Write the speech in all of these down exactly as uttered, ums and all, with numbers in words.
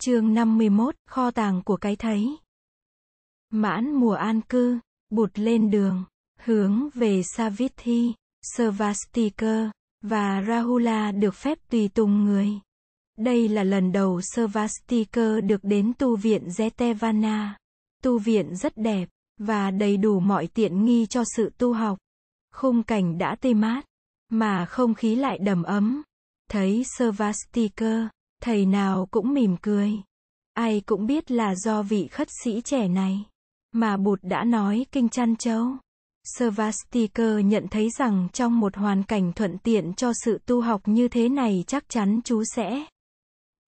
Chương năm mươi mốt, kho tàng của cái thấy. Mãn mùa an cư, bụt lên đường, hướng về Savithi, Svastika và Rahula được phép tùy tùng người. Đây là lần đầu Svastika được đến tu viện Jetavana. Tu viện rất đẹp và đầy đủ mọi tiện nghi cho sự tu học. Khung cảnh đã tê mát, mà không khí lại đầm ấm. Thấy Svastika, thầy nào cũng mỉm cười. Ai cũng biết là do vị khất sĩ trẻ này mà Bụt đã nói kinh Chăn Châu. Svastika nhận thấy rằng trong một hoàn cảnh thuận tiện cho sự tu học như thế này chắc chắn chú sẽ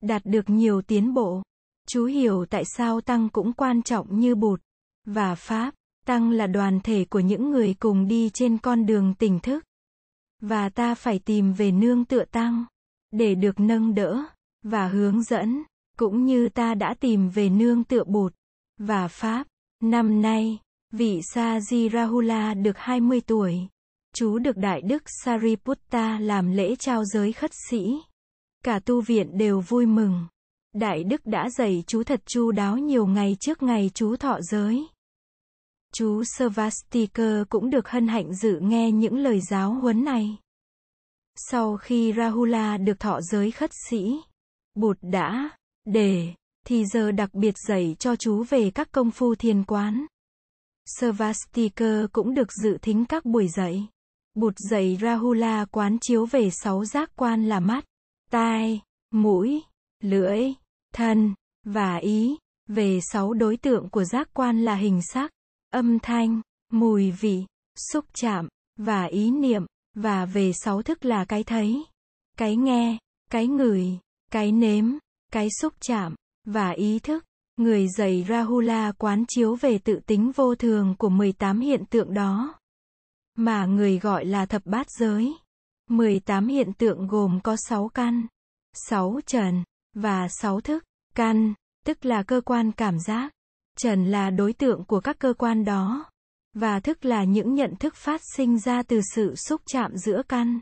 đạt được nhiều tiến bộ. Chú hiểu tại sao Tăng cũng quan trọng như Bụt và Pháp. Tăng là đoàn thể của những người cùng đi trên con đường tỉnh thức. Và ta phải tìm về nương tựa Tăng để được nâng đỡ và hướng dẫn, cũng như ta đã tìm về nương tựa Bụt và Pháp. Năm nay, vị Saji Rahula được hai mươi tuổi. Chú được Đại Đức Sariputta làm lễ trao giới khất sĩ. Cả tu viện đều vui mừng. Đại Đức đã dạy chú thật chu đáo nhiều ngày trước ngày chú thọ giới. Chú Svastika cũng được hân hạnh dự nghe những lời giáo huấn này. Sau khi Rahula được thọ giới khất sĩ, Bụt đã để thì giờ đặc biệt dạy cho chú về các công phu thiền quán. Svastika cũng được dự thính các buổi dạy. Bụt dạy Rahula quán chiếu về sáu giác quan là mắt, tai, mũi, lưỡi, thân và ý, về sáu đối tượng của giác quan là hình sắc, âm thanh, mùi vị, xúc chạm và ý niệm, và về sáu thức là cái thấy, cái nghe, cái ngửi, cái nếm, cái xúc chạm và ý thức. Người dạy Rahula quán chiếu về tự tính vô thường của mười tám hiện tượng đó mà người gọi là thập bát giới. mười tám hiện tượng gồm có sáu căn, sáu trần và sáu thức. Căn tức là cơ quan cảm giác, trần là đối tượng của các cơ quan đó, và thức là những nhận thức phát sinh ra từ sự xúc chạm giữa căn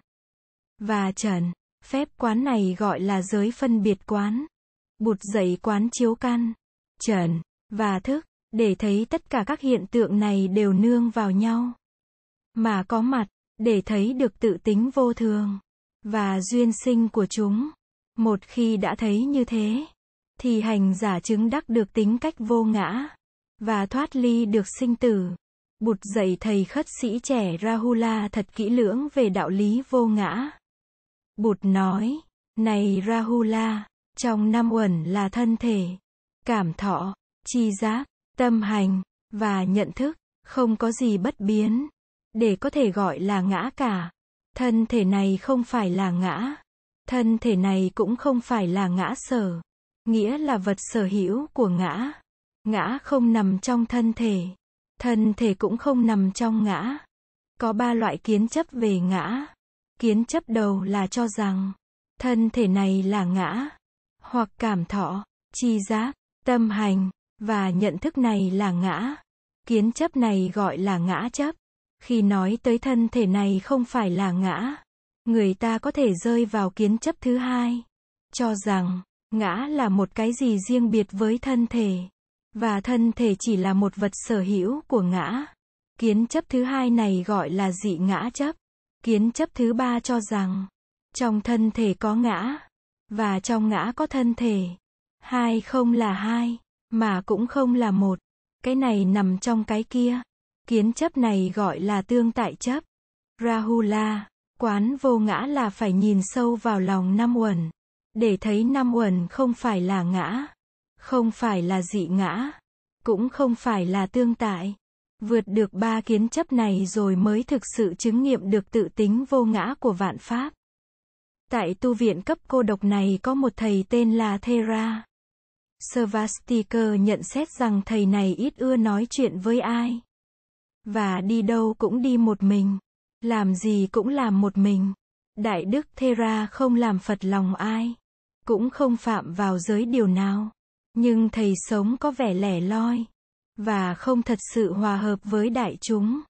và trần. Phép quán này gọi là giới phân biệt quán. Bụt dạy quán chiếu căn, trần và thức để thấy tất cả các hiện tượng này đều nương vào nhau mà có mặt, để thấy được tự tính vô thường và duyên sinh của chúng. Một khi đã thấy như thế thì hành giả chứng đắc được tính cách vô ngã và thoát ly được sinh tử. Bụt dạy thầy khất sĩ trẻ Rahula thật kỹ lưỡng về đạo lý vô ngã. Bụt nói: "Này Rahula, trong năm uẩn là thân thể, cảm thọ, tri giác, tâm hành và nhận thức, không có gì bất biến để có thể gọi là ngã cả. Thân thể này không phải là ngã, thân thể này cũng không phải là ngã sở, nghĩa là vật sở hữu của ngã. Ngã không nằm trong thân thể, thân thể cũng không nằm trong ngã." Có ba loại kiến chấp về ngã. Kiến chấp đầu là cho rằng thân thể này là ngã, hoặc cảm thọ, tri giác, tâm hành và nhận thức này là ngã. Kiến chấp này gọi là ngã chấp. Khi nói tới thân thể này không phải là ngã, người ta có thể rơi vào kiến chấp thứ hai, cho rằng ngã là một cái gì riêng biệt với thân thể, và thân thể chỉ là một vật sở hữu của ngã. Kiến chấp thứ hai này gọi là dị ngã chấp. Kiến chấp thứ ba cho rằng trong thân thể có ngã, và trong ngã có thân thể. Hai không là hai, mà cũng không là một. Cái này nằm trong cái kia. Kiến chấp này gọi là tương tại chấp. Rahula, quán vô ngã là phải nhìn sâu vào lòng năm uẩn, để thấy năm uẩn không phải là ngã, không phải là dị ngã, cũng không phải là tương tại. Vượt được ba kiến chấp này rồi mới thực sự chứng nghiệm được tự tính vô ngã của vạn pháp. Tại tu viện cấp cô độc này có một thầy tên là Thera. Svastika nhận xét rằng thầy này ít ưa nói chuyện với ai, và đi đâu cũng đi một mình, làm gì cũng làm một mình. Đại Đức Thera không làm phật lòng ai, cũng không phạm vào giới điều nào, nhưng thầy sống có vẻ lẻ loi và không thật sự hòa hợp với đại chúng.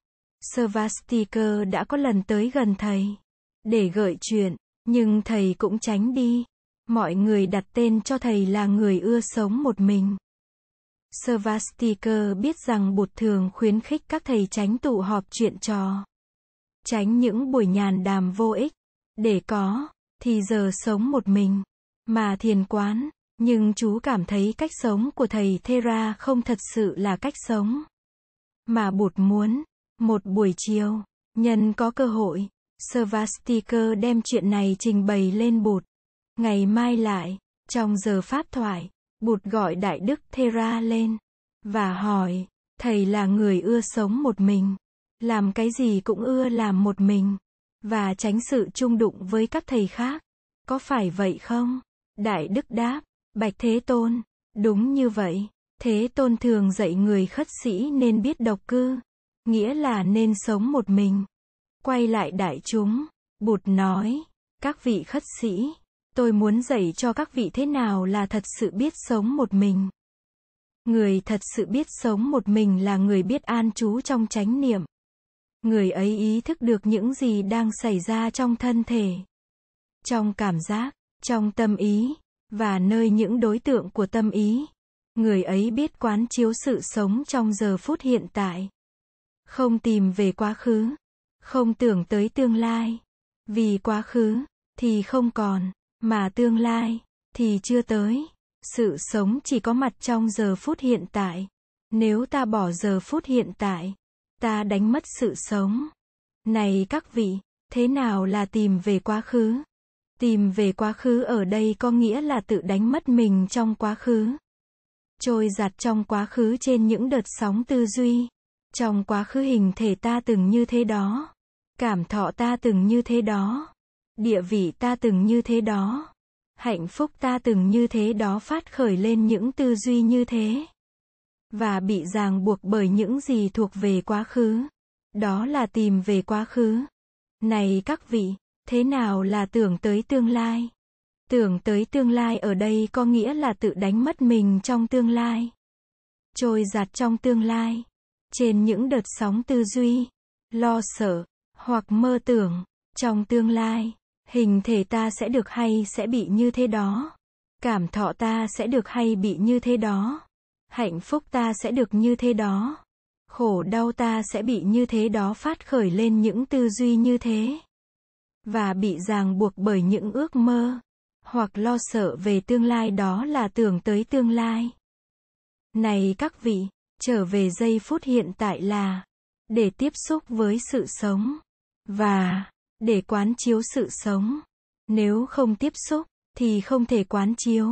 Svastika đã có lần tới gần thầy để gợi chuyện, nhưng thầy cũng tránh đi, Mọi người đặt tên cho thầy là người ưa sống một mình. Svastika biết rằng Bụt thường khuyến khích các thầy tránh tụ họp chuyện trò, tránh những buổi nhàn đàm vô ích, để có thì giờ sống một mình mà thiền quán, nhưng chú cảm thấy cách sống của thầy Thera không thật sự là cách sống mà Bụt muốn. Một buổi chiều, nhân có cơ hội, Svastika đem chuyện này trình bày lên Bụt. Ngày mai lại, trong giờ pháp thoại, Bụt gọi Đại Đức Thera lên và hỏi, thầy là người ưa sống một mình, làm cái gì cũng ưa làm một mình, và tránh sự chung đụng với các thầy khác. Có phải vậy không? Đại Đức đáp, bạch Thế Tôn, đúng như vậy. Thế Tôn thường dạy người khất sĩ nên biết độc cư, nghĩa là nên sống một mình. Quay lại đại chúng, Bụt nói, các vị khất sĩ, tôi muốn dạy cho các vị thế nào là thật sự biết sống một mình. Người thật sự biết sống một mình là người biết an trú trong chánh niệm. Người ấy ý thức được những gì đang xảy ra trong thân thể, trong cảm giác, trong tâm ý, và nơi những đối tượng của tâm ý. Người ấy biết quán chiếu sự sống trong giờ phút hiện tại, không tìm về quá khứ, không tưởng tới tương lai, vì quá khứ thì không còn, mà tương lai thì chưa tới. Sự sống chỉ có mặt trong giờ phút hiện tại. Nếu ta bỏ giờ phút hiện tại, ta đánh mất sự sống. Này các vị, thế nào là tìm về quá khứ? Tìm về quá khứ ở đây có nghĩa là tự đánh mất mình trong quá khứ, trôi dạt trong quá khứ trên những đợt sóng tư duy. Trong quá khứ hình thể ta từng như thế đó, cảm thọ ta từng như thế đó, địa vị ta từng như thế đó, hạnh phúc ta từng như thế đó phát khởi lên những tư duy như thế, và bị ràng buộc bởi những gì thuộc về quá khứ. Đó là tìm về quá khứ. Này các vị, thế nào là tưởng tới tương lai? Tưởng tới tương lai ở đây có nghĩa là tự đánh mất mình trong tương lai, trôi dạt trong tương lai, trên những đợt sóng tư duy, lo sợ, hoặc mơ tưởng. Trong tương lai, hình thể ta sẽ được hay sẽ bị như thế đó, cảm thọ ta sẽ được hay bị như thế đó, hạnh phúc ta sẽ được như thế đó, khổ đau ta sẽ bị như thế đó phát khởi lên những tư duy như thế, và bị ràng buộc bởi những ước mơ, hoặc lo sợ về tương lai. Đó là tưởng tới tương lai. Này các vị, trở về giây phút hiện tại là để tiếp xúc với sự sống, và để quán chiếu sự sống. Nếu không tiếp xúc, thì không thể quán chiếu.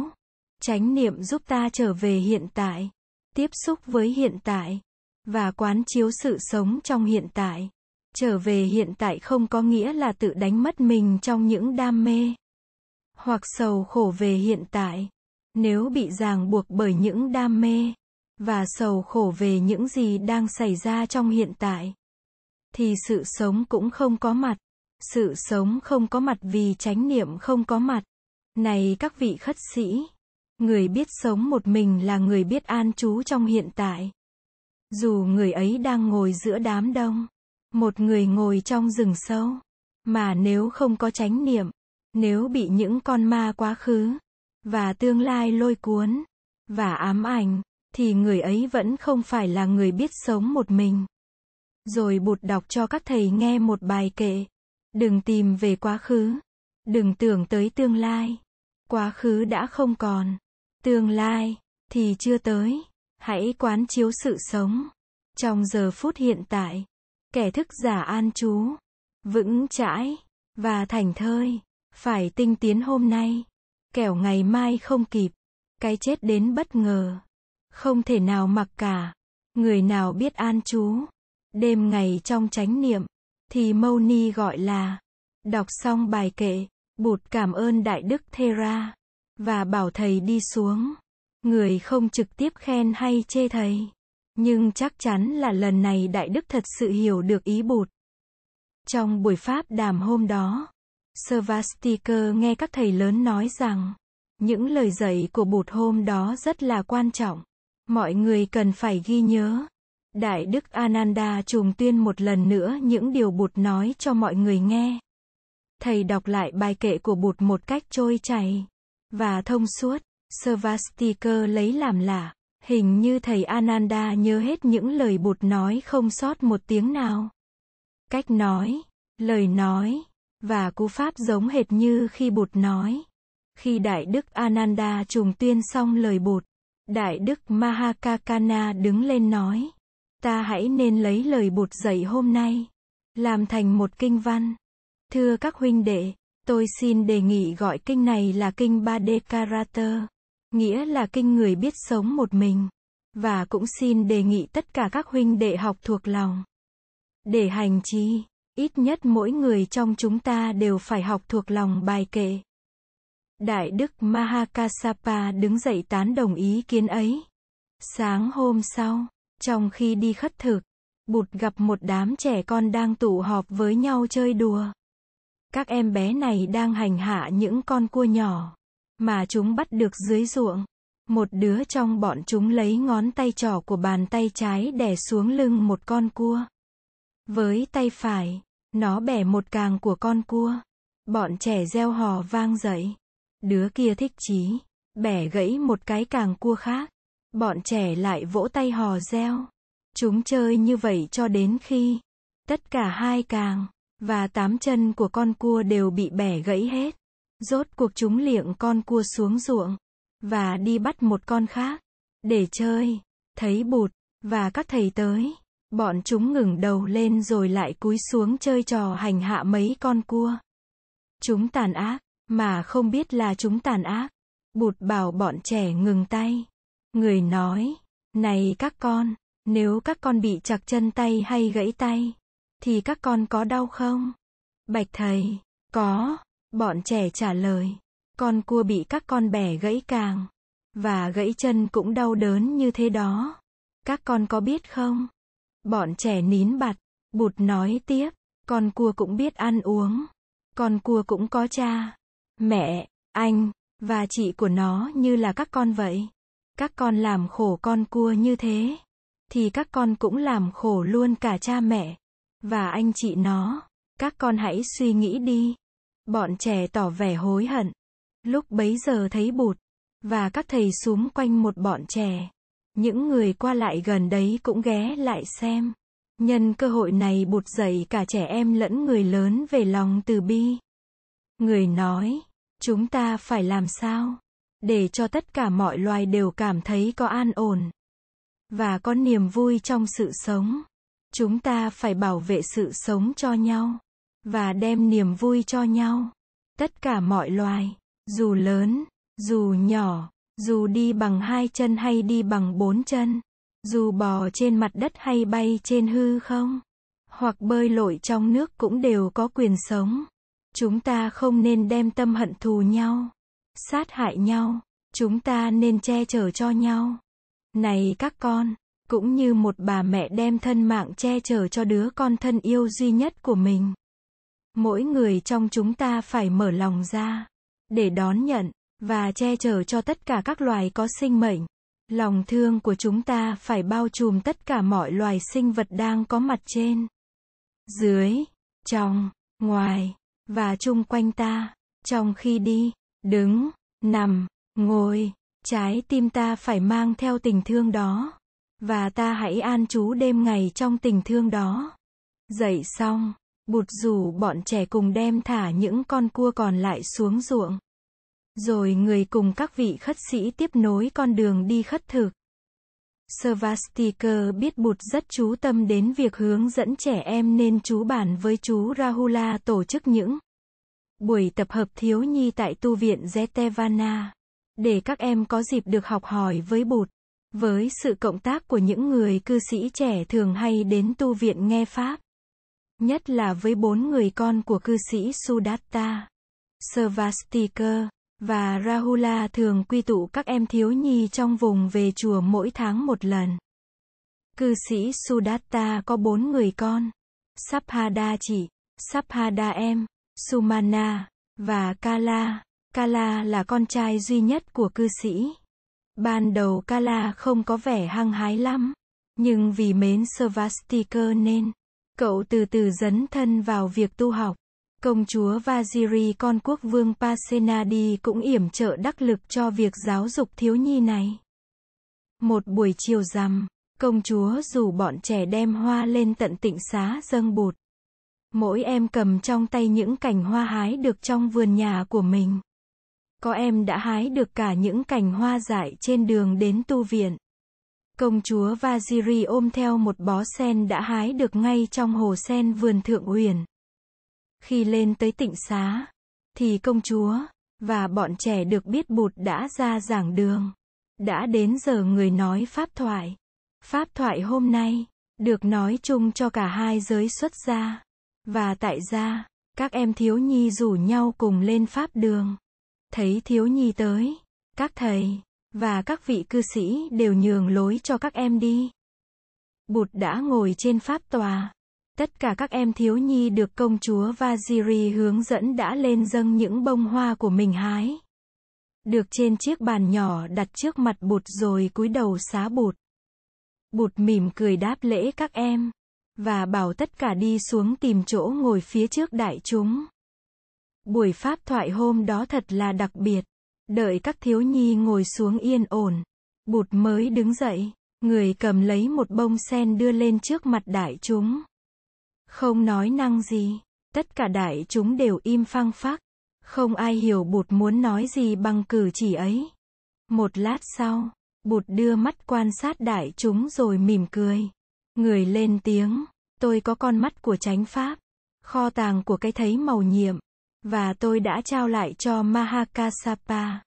Chánh niệm giúp ta trở về hiện tại, tiếp xúc với hiện tại, và quán chiếu sự sống trong hiện tại. Trở về hiện tại không có nghĩa là tự đánh mất mình trong những đam mê, hoặc sầu khổ về hiện tại. Nếu bị ràng buộc bởi những đam mê, và sầu khổ về những gì đang xảy ra trong hiện tại, thì sự sống cũng không có mặt. Sự sống không có mặt vì chánh niệm không có mặt. Này các vị khất sĩ, người biết sống một mình là người biết an trú trong hiện tại. Dù người ấy đang ngồi giữa đám đông, một người ngồi trong rừng sâu, mà nếu không có chánh niệm, nếu bị những con ma quá khứ và tương lai lôi cuốn và ám ảnh, thì người ấy vẫn không phải là người biết sống một mình. Rồi Bụt đọc cho các thầy nghe một bài kệ. Đừng tìm về quá khứ, đừng tưởng tới tương lai. Quá khứ đã không còn, tương lai thì chưa tới. Hãy quán chiếu sự sống trong giờ phút hiện tại. Kẻ thức giả an trú, vững chãi và thảnh thơi, phải tinh tiến hôm nay, kẻo ngày mai không kịp. Cái chết đến bất ngờ, không thể nào mặc cả. Người nào biết an trú đêm ngày trong chánh niệm, thì Mâu Ni gọi là. Đọc xong bài kệ, Bụt cảm ơn Đại Đức Thera và bảo thầy đi xuống. Người không trực tiếp khen hay chê thầy, nhưng chắc chắn là lần này Đại Đức thật sự hiểu được ý Bụt. Trong buổi pháp đàm hôm đó, Svastika nghe các thầy lớn nói rằng những lời dạy của Bụt hôm đó rất là quan trọng, mọi người cần phải ghi nhớ. Đại Đức Ananda trùng tuyên một lần nữa những điều Bụt nói cho mọi người nghe. Thầy đọc lại bài kệ của Bụt một cách trôi chảy, và thông suốt. Svastika lấy làm lạ, hình như thầy Ananda nhớ hết những lời Bụt nói không sót một tiếng nào. Cách nói, lời nói, và cú pháp giống hệt như khi Bụt nói. Khi Đại Đức Ananda trùng tuyên xong lời Bụt, Đại Đức Mahakakana đứng lên nói, ta hãy nên lấy lời Bụt dạy hôm nay, làm thành một kinh văn. Thưa các huynh đệ, tôi xin đề nghị gọi kinh này là kinh Badekaratta, nghĩa là kinh người biết sống một mình, và cũng xin đề nghị tất cả các huynh đệ học thuộc lòng. Để hành trì, ít nhất mỗi người trong chúng ta đều phải học thuộc lòng bài kệ. Đại Đức Mahakasapa đứng dậy tán đồng ý kiến ấy. Sáng hôm sau, trong khi đi khất thực, Bụt gặp một đám trẻ con đang tụ họp với nhau chơi đùa. Các em bé này đang hành hạ những con cua nhỏ mà chúng bắt được dưới ruộng. Một đứa trong bọn chúng lấy ngón tay trỏ của bàn tay trái đè xuống lưng một con cua. Với tay phải, nó bẻ một càng của con cua. Bọn trẻ reo hò vang dậy. Đứa kia thích chí, bẻ gãy một cái càng cua khác. Bọn trẻ lại vỗ tay hò reo. Chúng chơi như vậy cho đến khi tất cả hai càng và tám chân của con cua đều bị bẻ gãy hết. Rốt cuộc chúng liệng con cua xuống ruộng và đi bắt một con khác để chơi. Thấy Bụt và các thầy tới, bọn chúng ngẩng đầu lên rồi lại cúi xuống chơi trò hành hạ mấy con cua. Chúng tàn ác, mà không biết là chúng tàn ác. Bụt bảo bọn trẻ ngừng tay. Người nói, này các con, nếu các con bị chặt chân tay hay gãy tay, thì các con có đau không? Bạch thầy, có, bọn trẻ trả lời. Con cua bị các con bẻ gãy càng, và gãy chân cũng đau đớn như thế đó. Các con có biết không? Bọn trẻ nín bặt. Bụt nói tiếp, con cua cũng biết ăn uống. Con cua cũng có cha, mẹ, anh, và chị của nó như là các con vậy. Các con làm khổ con cua như thế, thì các con cũng làm khổ luôn cả cha mẹ và anh chị nó. Các con hãy suy nghĩ đi. Bọn trẻ tỏ vẻ hối hận. Lúc bấy giờ thấy Bụt và các thầy xúm quanh một bọn trẻ. Những người qua lại gần đấy cũng ghé lại xem. Nhân cơ hội này Bụt dạy cả trẻ em lẫn người lớn về lòng từ bi. Người nói, chúng ta phải làm sao để cho tất cả mọi loài đều cảm thấy có an ổn và có niềm vui trong sự sống. Chúng ta phải bảo vệ sự sống cho nhau và đem niềm vui cho nhau. Tất cả mọi loài, dù lớn, dù nhỏ, dù đi bằng hai chân hay đi bằng bốn chân, dù bò trên mặt đất hay bay trên hư không, hoặc bơi lội trong nước cũng đều có quyền sống. Chúng ta không nên đem tâm hận thù nhau, sát hại nhau. Chúng ta nên che chở cho nhau. Này các con, cũng như một bà mẹ đem thân mạng che chở cho đứa con thân yêu duy nhất của mình, mỗi người trong chúng ta phải mở lòng ra để đón nhận và che chở cho tất cả các loài có sinh mệnh. Lòng thương của chúng ta phải bao trùm tất cả mọi loài sinh vật đang có mặt trên, dưới, trong, ngoài, và chung quanh ta. Trong khi đi, đứng, nằm, ngồi, trái tim ta phải mang theo tình thương đó. Và ta hãy an trú đêm ngày trong tình thương đó. Dậy xong, Bụt rủ bọn trẻ cùng đem thả những con cua còn lại xuống ruộng. Rồi người cùng các vị khất sĩ tiếp nối con đường đi khất thực. Svastika biết Bụt rất chú tâm đến việc hướng dẫn trẻ em nên chú bàn với chú Rahula tổ chức những buổi tập hợp thiếu nhi tại tu viện Jetavana, để các em có dịp được học hỏi với Bụt, với sự cộng tác của những người cư sĩ trẻ thường hay đến tu viện nghe Pháp, nhất là với bốn người con của cư sĩ Sudatta. Svastika và Rahula thường quy tụ các em thiếu nhi trong vùng về chùa mỗi tháng một lần. Cư sĩ Sudatta có bốn người con, Sappada chị, Sappada em, Sumana, và Kala. Kala là con trai duy nhất của cư sĩ. Ban đầu Kala không có vẻ hăng hái lắm, nhưng vì mến Svastika nên, cậu từ từ dấn thân vào việc tu học. Công chúa Vaziri con quốc vương Pasenadi cũng yểm trợ đắc lực cho việc giáo dục thiếu nhi này. Một buổi chiều rằm, công chúa rủ bọn trẻ đem hoa lên tận tịnh xá dâng bụt. Mỗi em cầm trong tay những cành hoa hái được trong vườn nhà của mình. Có em đã hái được cả những cành hoa dại trên đường đến tu viện. Công chúa Vaziri ôm theo một bó sen đã hái được ngay trong hồ sen vườn Thượng Uyển. Khi lên tới tịnh xá, thì công chúa và bọn trẻ được biết Bụt đã ra giảng đường. Đã đến giờ người nói pháp thoại. Pháp thoại hôm nay được nói chung cho cả hai giới xuất gia và tại gia. Các em thiếu nhi rủ nhau cùng lên pháp đường. Thấy thiếu nhi tới, các thầy và các vị cư sĩ đều nhường lối cho các em đi. Bụt đã ngồi trên pháp tòa. Tất cả các em thiếu nhi được công chúa Vaziri hướng dẫn đã lên dâng những bông hoa của mình hái. Được trên chiếc bàn nhỏ đặt trước mặt Bụt rồi cúi đầu xá Bụt. Bụt mỉm cười đáp lễ các em, và bảo tất cả đi xuống tìm chỗ ngồi phía trước đại chúng. Buổi pháp thoại hôm đó thật là đặc biệt. Đợi các thiếu nhi ngồi xuống yên ổn, Bụt mới đứng dậy, người cầm lấy một bông sen đưa lên trước mặt đại chúng. Không nói năng gì, tất cả đại chúng đều im phăng phắc, không ai hiểu Bụt muốn nói gì bằng cử chỉ ấy. Một lát sau, Bụt đưa mắt quan sát đại chúng rồi mỉm cười. Người lên tiếng, tôi có con mắt của chánh pháp, kho tàng của cái thấy màu nhiệm, và tôi đã trao lại cho Mahakasapa.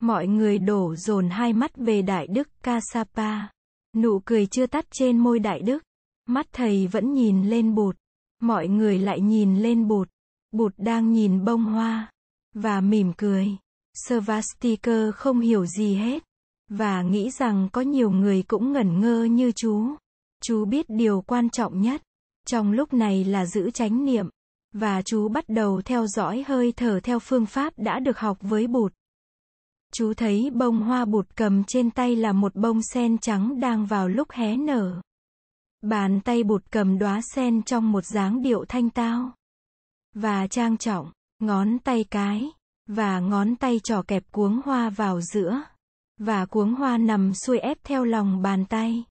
Mọi người đổ dồn hai mắt về đại đức Kasapa. Nụ cười chưa tắt trên môi đại đức. Mắt thầy vẫn nhìn lên Bụt. Mọi người lại nhìn lên Bụt. Bụt đang nhìn bông hoa và mỉm cười. Svastika không hiểu gì hết và nghĩ rằng có nhiều người cũng ngẩn ngơ như chú. Chú biết điều quan trọng nhất trong lúc này là giữ chánh niệm, và chú bắt đầu theo dõi hơi thở theo phương pháp đã được học với Bụt. Chú thấy bông hoa Bụt cầm trên tay là một bông sen trắng đang vào lúc hé nở. Bàn tay Bụt cầm đóa sen trong một dáng điệu thanh tao và trang trọng, ngón tay cái và ngón tay trỏ kẹp cuống hoa vào giữa, và cuống hoa nằm xuôi ép theo lòng bàn tay.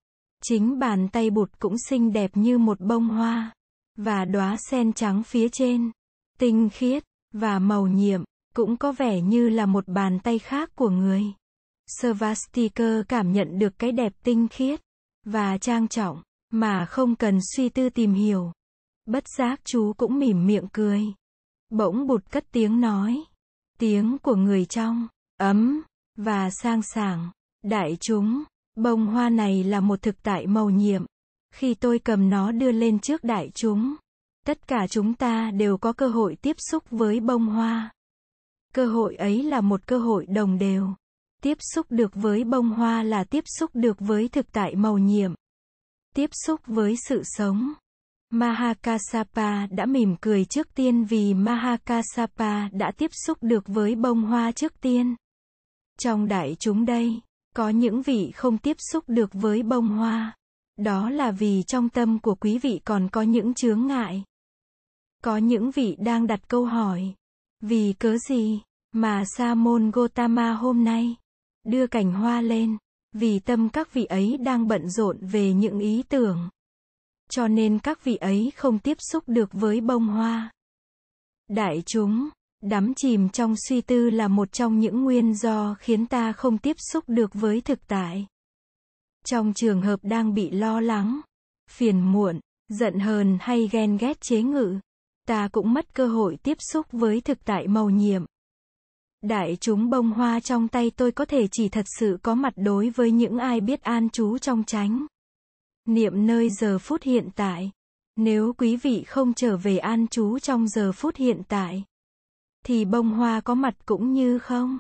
Chính bàn tay Bụt cũng xinh đẹp như một bông hoa, và đóa sen trắng phía trên, tinh khiết và màu nhiệm, cũng có vẻ như là một bàn tay khác của người. Svastika cảm nhận được cái đẹp tinh khiết và trang trọng mà không cần suy tư tìm hiểu. Bất giác chú cũng mỉm miệng cười. Bỗng Bụt cất tiếng nói. Tiếng của người trong ấm và sang sảng. Đại chúng, bông hoa này là một thực tại màu nhiệm. Khi tôi cầm nó đưa lên trước đại chúng, tất cả chúng ta đều có cơ hội tiếp xúc với bông hoa. Cơ hội ấy là một cơ hội đồng đều. Tiếp xúc được với bông hoa là tiếp xúc được với thực tại màu nhiệm. Tiếp xúc với sự sống. Mahakasapa đã mỉm cười trước tiên vì Mahakasapa đã tiếp xúc được với bông hoa trước tiên. Trong đại chúng đây, có những vị không tiếp xúc được với bông hoa. Đó là vì trong tâm của quý vị còn có những chướng ngại. Có những vị đang đặt câu hỏi. Vì cớ gì mà Sa môn Gotama hôm nay đưa cành hoa lên? Vì tâm các vị ấy đang bận rộn về những ý tưởng. Cho nên các vị ấy không tiếp xúc được với bông hoa. Đại chúng, đắm chìm trong suy tư là một trong những nguyên do khiến ta không tiếp xúc được với thực tại. Trong trường hợp đang bị lo lắng, phiền muộn, giận hờn hay ghen ghét chế ngự, ta cũng mất cơ hội tiếp xúc với thực tại màu nhiệm. Đại chúng, bông hoa trong tay tôi có thể chỉ thật sự có mặt đối với những ai biết an trú trong chánh niệm nơi giờ phút hiện tại. Nếu quý vị không trở về an trú trong giờ phút hiện tại, thì bông hoa có mặt cũng như không.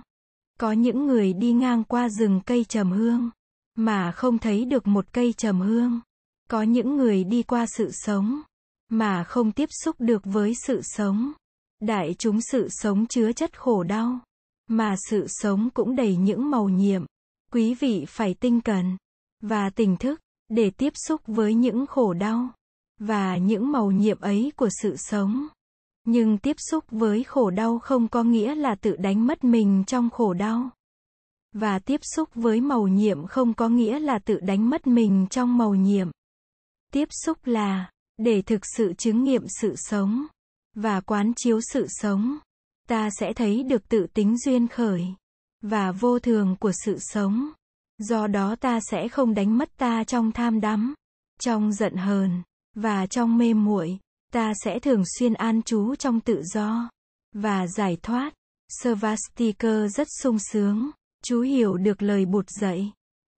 Có những người đi ngang qua rừng cây trầm hương, mà không thấy được một cây trầm hương. Có những người đi qua sự sống, mà không tiếp xúc được với sự sống. Đại chúng, sự sống chứa chất khổ đau, mà sự sống cũng đầy những màu nhiệm. Quý vị phải tinh cần và tỉnh thức để tiếp xúc với những khổ đau và những màu nhiệm ấy của sự sống. Nhưng tiếp xúc với khổ đau không có nghĩa là tự đánh mất mình trong khổ đau. Và tiếp xúc với màu nhiệm không có nghĩa là tự đánh mất mình trong màu nhiệm. Tiếp xúc là để thực sự chứng nghiệm sự sống và quán chiếu sự sống, ta sẽ thấy được tự tính duyên khởi và vô thường của sự sống. Do đó ta sẽ không đánh mất ta trong tham đắm, trong giận hờn và trong mê muội. Ta sẽ thường xuyên an trú trong tự do và giải thoát. Svastika rất sung sướng. Chú hiểu được lời Bụt dạy.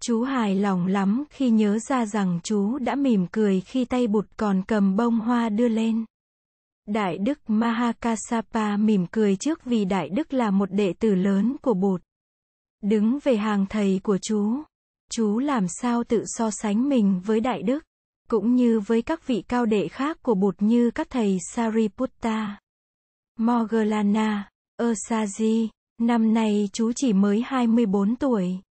Chú hài lòng lắm khi nhớ ra rằng chú đã mỉm cười khi tay Bụt còn cầm bông hoa đưa lên. Đại đức Mahakasapa mỉm cười trước vì Đại đức là một đệ tử lớn của Bụt. Đứng về hàng thầy của chú, chú làm sao tự so sánh mình với Đại đức, cũng như với các vị cao đệ khác của Bụt như các thầy Sariputta, Moggalana, Asaji. Năm nay chú chỉ mới hai mươi bốn tuổi.